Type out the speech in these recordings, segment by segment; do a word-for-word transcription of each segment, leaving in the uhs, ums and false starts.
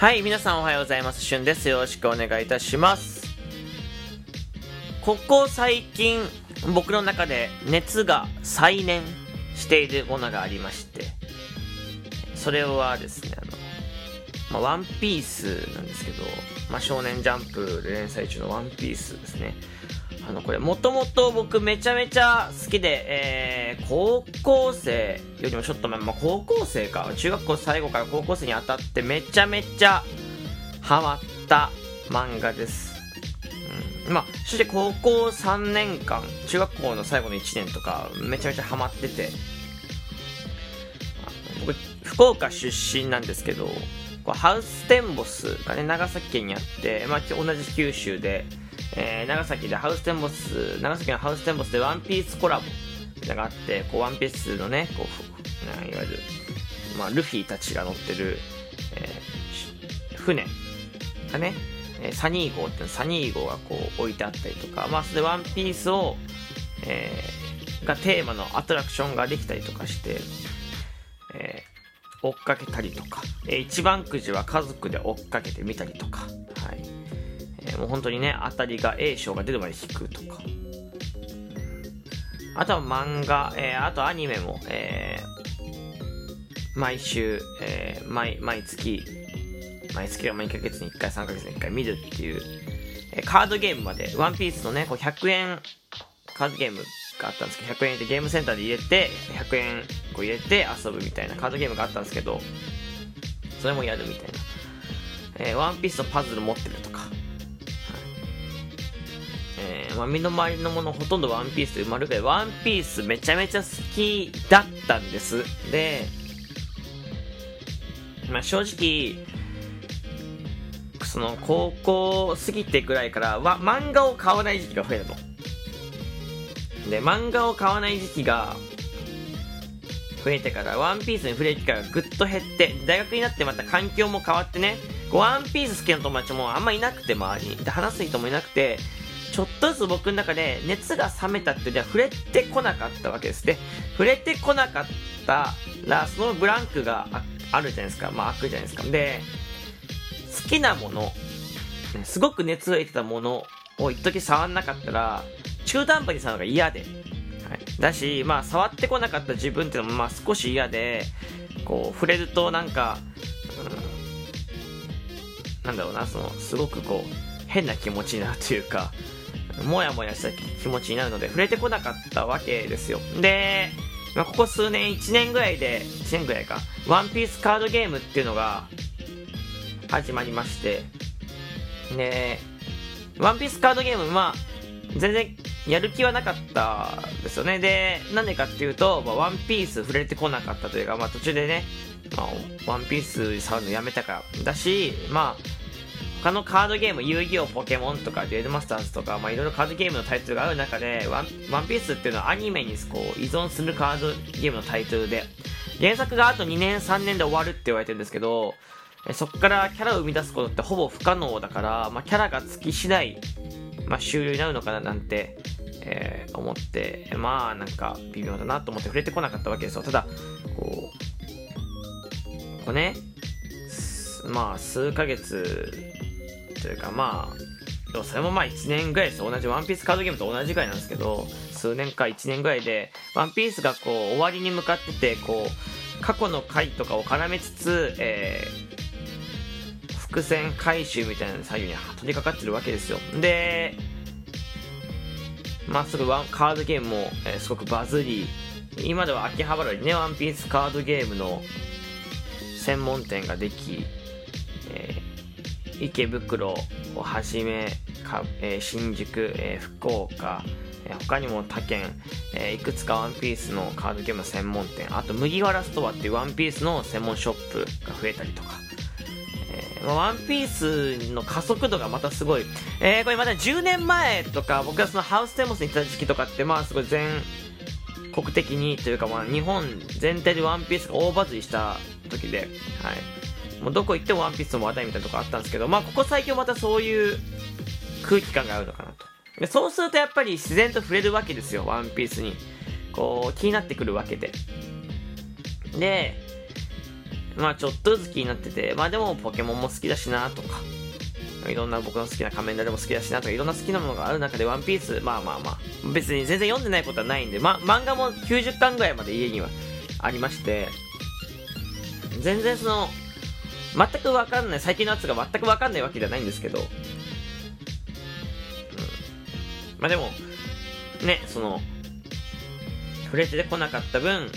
はい、皆さんおはようございます。しゅんです。よろしくお願いいたします。ここ最近、僕の中で熱が再燃しているものがありまして、それはですね、あの、まあ、ワンピースなんですけど、まあ、少年ジャンプで連載中のワンピースですね。あの、これ、もともと僕めちゃめちゃ好きで、えー、高校生よりもちょっと前、まあ、高校生か、中学校最後から高校生に当たってめちゃめちゃハマった漫画です。うん、まあ、そして高校さんねんかん、中学校の最後のいちねんとか、めちゃめちゃハマってて、僕、福岡出身なんですけど、ハウステンボスがね、長崎県にあって、まあ、同じ九州で、えー、長崎でハウステンボス、長崎のハウステンボスでワンピースコラボみたいなのがあって、こうワンピースのね、こう、いわゆる、まあ、ルフィたちが乗ってる、えー、船がね、サニー号ってサニー号がこう置いてあったりとか、まあ、それでワンピースを、えー、がテーマのアトラクションができたりとかして、えー追っかけたりとか、えー、一番くじは家族で追っかけてみたりとか、はい、えー、もう本当にね、当たりが A 賞が出るまで引くとか、あとは漫画、えー、あとアニメも、えー、毎週、えー、毎毎月毎月はいっかげつにいっかいさんかげつにいっかい見るっていう、えー、カードゲームまでワンピースのね、こうひゃくえんカードゲームがあったんですけど、ひゃくえんでゲームセンターで入れてひゃくえんこう入れて遊ぶみたいなカードゲームがあったんですけど、それもやるみたいな、えー、ワンピースのパズル持ってるとか、はい、えーまあ、身の回りのものほとんどワンピースで埋まるぐらいワンピースめちゃめちゃ好きだったんです。で、まあ、正直その高校過ぎてくらいからわ漫画を買わない時期が増えたので、漫画を買わない時期が増えてからワンピースに触れる機会がぐっと減って、大学になってまた環境も変わってね、ワンピース好きな友達もあんまいなくて、周りにで話す人もいなくて、ちょっとずつ僕の中で熱が冷めたっていうのは触れてこなかったわけです。で、触れてこなかったらそのブランクが あ, あるじゃないですか、まあ開くじゃないですか。で、好きなもの、すごく熱を入れてたものを一時触んなかったら中途半端に触るのが嫌で、はい、だし、まあ、触ってこなかった自分っていうのもまあ少し嫌で、こう触れるとなんか、うん、なんだろうな、そのすごくこう変な気持ちになるというか、もやもやした気持ちになるので触れてこなかったわけですよ。で、まあ、ここ数年いちねんぐらいでいちねんぐらいかワンピースカードゲームっていうのが始まりまして、でワンピースカードゲーム、まあ全然やる気はなかったですよね。で、なんでかっていうと、まあ、ワンピース触れてこなかったというか、まあ途中でね、まあ、ワンピース触るのやめたからだし、まあ他のカードゲーム、遊戯王、ポケモンとかデュエルマスターズとか、まあいろいろカードゲームのタイトルがある中で、ワン、ワンピースっていうのはアニメにこう依存するカードゲームのタイトルで、原作があとにねんさんねんで終わるって言われてるんですけど、そこからキャラを生み出すことってほぼ不可能だから、まあキャラがつき次第、まあ、終了になるのかななんて、えー、思って、まあなんか微妙だなと思って触れてこなかったわけですよ。ただ、こう、こうね、まあ数ヶ月というか、まあ、でもそれもまあいちねんぐらいですよ。同じワンピースカードゲームと同じぐらいなんですけど、数年かいちねんぐらいで、ワンピースがこう終わりに向かってて、こう、過去の回とかを絡めつつ、えー伏線回収みたいな作業に取り掛かってるわけですよ。で、まあすぐワンカードゲームも、えー、すごくバズり、今では秋葉原にね、ワンピースカードゲームの専門店ができ、えー、池袋をはじめ、えー、新宿、えー、福岡、えー、他にも他県、えー、いくつかワンピースのカードゲームの専門店、あと麦わらストアっていうワンピースの専門ショップが増えたりとか、ワンピースの加速度がまたすごい、えー、これまたじゅうねんまえとか、僕がそのハウステンボスに行った時期とかって、まあすごい全国的にというか、まあ日本全体でワンピースが大バズりした時で、はい、もうどこ行ってもワンピースの話題みたいなとこあったんですけど、まあここ最近またそういう空気感があるのかなと。で、そうするとやっぱり自然と触れるわけですよ、ワンピースに。こう気になってくるわけで。で、まあちょっとずつ気になってて、まあでもポケモンも好きだしなとか、いろんな僕の好きな仮面ライダーも好きだしなとか、いろんな好きなものがある中でワンピース、まあまあまあ別に全然読んでないことはないんで、ま、漫画もきゅうじゅっかんぐらいまで家にはありまして、全然その全くわかんない、最近のやつが全くわかんないわけじゃないんですけど、うん、まあでもね、その触れてこなかった分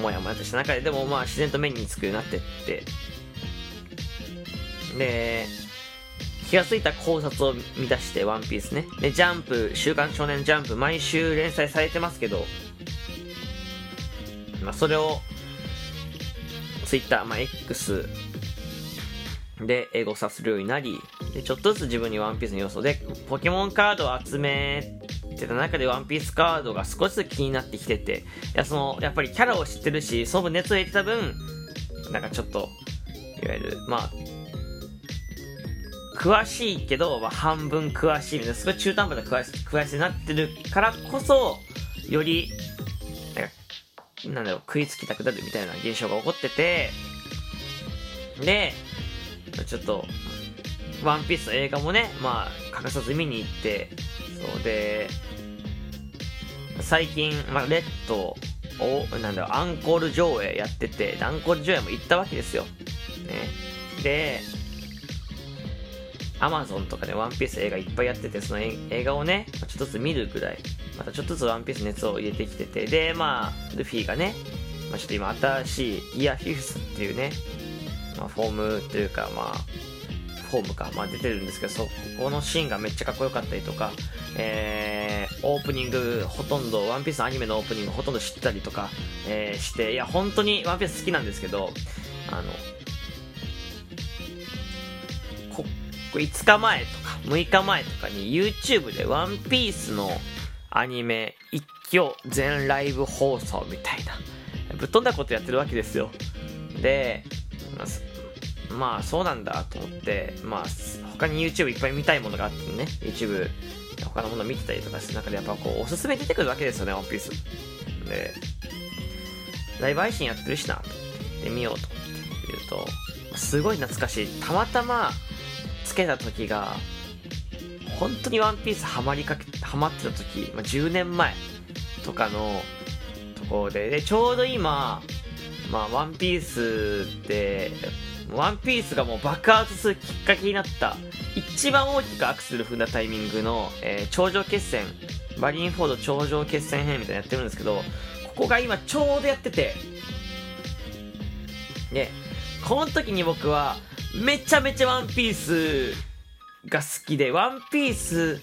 もやもやとした中で、でもまあ自然と目につくようになってって、で気がついた考察を見出して、ワンピースね。で、ジャンプ、週刊少年ジャンプ、毎週連載されてますけど、まあ、それを、ツイッター、まあ、X で英語させるようになり、で、ちょっとずつ自分にワンピースの要素で、ポケモンカードを集めてた中で、ワンピースカードが少しずつ気になってきてて、いや、その、やっぱりキャラを知ってるし、その分熱を入れてた分、なんかちょっと、いわゆる、まあ、詳しいけど、まあ、半分詳しいみたいな、すごい中途半端な詳し詳しいになってるからこそ、よりなんなんだろう、食いつきたくなるみたいな現象が起こってて、でちょっとワンピースの映画もね、まあ欠かさず見に行って、そうで最近、まあ、レッドをなんだろうアンコール上映やってて、アンコール上映も行ったわけですよ、ね、でアマゾンとかでワンピース映画いっぱいやってて、その映画をねちょっとずつ見るぐらい、またちょっとずつワンピース熱を入れてきてて、でまあルフィがね、まあ、ちょっと今新しいイヤーフィフスっていうね、まあ、フォームというかまあフォームか、まあ、出てるんですけど、そこのシーンがめっちゃかっこよかったりとか、えー、オープニングほとんどワンピースのアニメのオープニングほとんど知ったりとか、えー、して、いや本当にワンピース好きなんですけど、あのいつかまえとかむいかまえとかに YouTube でワンピースのアニメ一挙全ライブ放送みたいなぶっ飛んだことやってるわけですよ。でまあそうなんだと思って、まあ他に YouTube いっぱい見たいものがあってね、 YouTube 他のもの見てたりとかする中で、やっぱこうおすすめ出てくるわけですよね、ワンピースでライブ配信やってるしなと思って見ようと思って言うと、すごい懐かしい、たまたまつけた時が本当にワンピースハマりかけハマってた時、まあ、じゅうねんまえとかのところ で, でちょうど今、まあ、ワンピースでワンピースがもう爆発するきっかけになった一番大きくアクセル踏んだタイミングの、えー、頂上決戦、マリンフォード頂上決戦編みたいなのやってるんですけど、ここが今ちょうどやってて、でこの時に僕はめちゃめちゃワンピースが好きで、ワンピース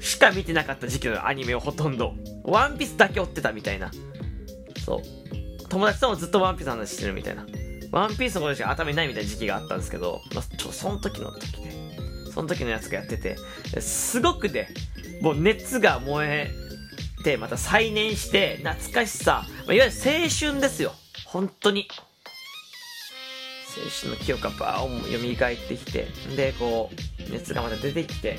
しか見てなかった時期のアニメをほとんどワンピースだけ追ってたみたいな、そう友達ともずっとワンピースの話してるみたいな、ワンピースのことしか頭にないみたいな時期があったんですけど、まあ、ちょその時の時でその時のやつがやってて、すごくで、ね、もう熱が燃えてまた再燃して懐かしさ、いわゆる青春ですよ、本当に青春の記憶がバーッとよみがえってきて、でこう熱がまた出てきて、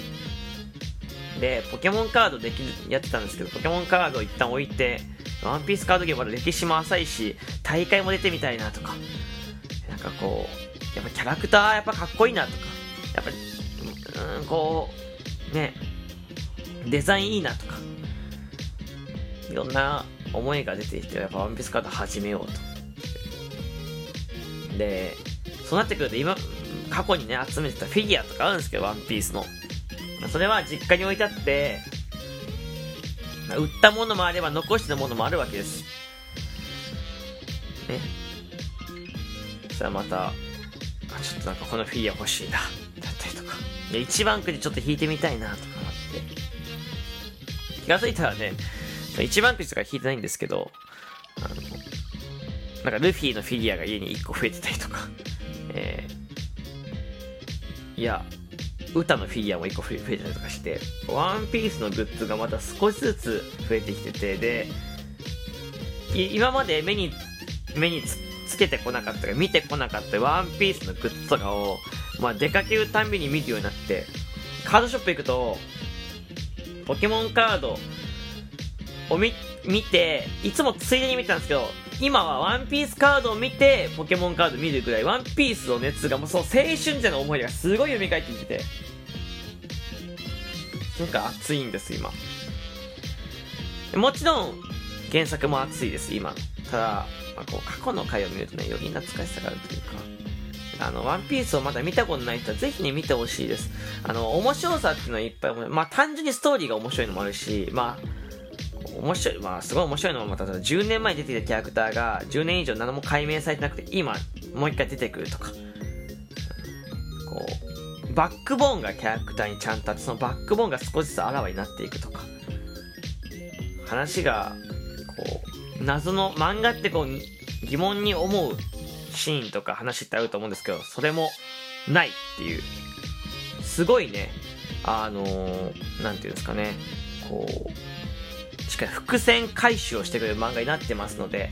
でポケモンカードできやってたんですけど、ポケモンカードを一旦置いてワンピースカードゲームは歴史も浅いし大会も出てみたいなとか、なんかこうやっぱキャラクターやっぱかっこいいなとか、やっぱりうーんこうねデザインいいなとか、いろんな思いが出てきて、やっぱワンピースカード始めようと。でそうなってくると、今過去にね集めてたフィギュアとかあるんですけど、ワンピースのそれは実家に置いてあって、売ったものもあれば残してたものもあるわけですね。さあまたちょっとなんかこのフィギュア欲しいなだったりとか、で一番くじちょっと引いてみたいなとかあって、気が付いたらね一番くじとか引いてないんですけど、あのなんかルフィのフィギュアが家にいっこ増えてたりとか、えー、いや歌のフィギュアもいっこ増えてたりとかして、ワンピースのグッズがまた少しずつ増えてきてて、で今まで目に目に つ, つけてこなかったか見てこなかったワンピースのグッズとかを、まあ、出かけるたんびに見るようになって、カードショップ行くとポケモンカードを 見, 見ていつもついでに見てたんですけど、今はワンピースカードを見てポケモンカード見るぐらいワンピースの熱がもうそう青春時代の思い出がすごい蘇ってきてて、なんか熱いんです今。もちろん原作も熱いです今。ただ、まあ、こう過去の回を見るとね、より懐かしさがあるというか、あのワンピースをまだ見たことない人はぜひね見てほしいです。あの面白さっていうのはいっぱい、まあ単純にストーリーが面白いのもあるし、まあ面白い、まあすごい面白いのもまたじゅうねんまえに出てきたキャラクターがじゅうねん以上何も解明されてなくて今もう一回出てくるとか、こうバックボーンがキャラクターにちゃんとあって、そのバックボーンが少しずつあらわになっていくとか、話がこう謎の漫画ってこう疑問に思うシーンとか話ってあると思うんですけど、それもないっていうすごいね、あのー、なんていうんですかね、こうしっかり伏線回収をしてくれる漫画になってますので、はい、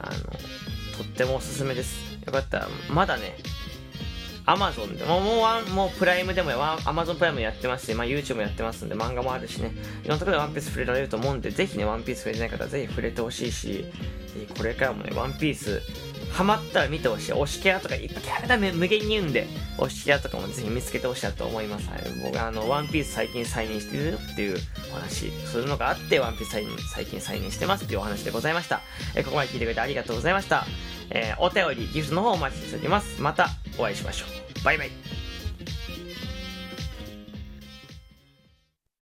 あのとってもおすすめです。よかったらまだね Amazon でももう、もうプライムでも Amazon プライムやってますし、まあ、YouTube もやってますんで漫画もあるしね、いろんなところでワンピース触れられると思うんで、ぜひねワンピース触れてない方はぜひ触れてほしいし、これからもねワンピースハマったら見てほしい。推しキャラとかいっぱいキャラ無限に言うんで、推しキャラとかもぜひ見つけてほしいなと思います。はい、僕あのワンピース最近再任してるっていうお話するのがあって、ワンピース最近再任してますっていうお話でございました。えー、ここまで聞いてくれてありがとうございました。えー、お便りギフトの方お待ちしております。またお会いしましょう。バイバイ。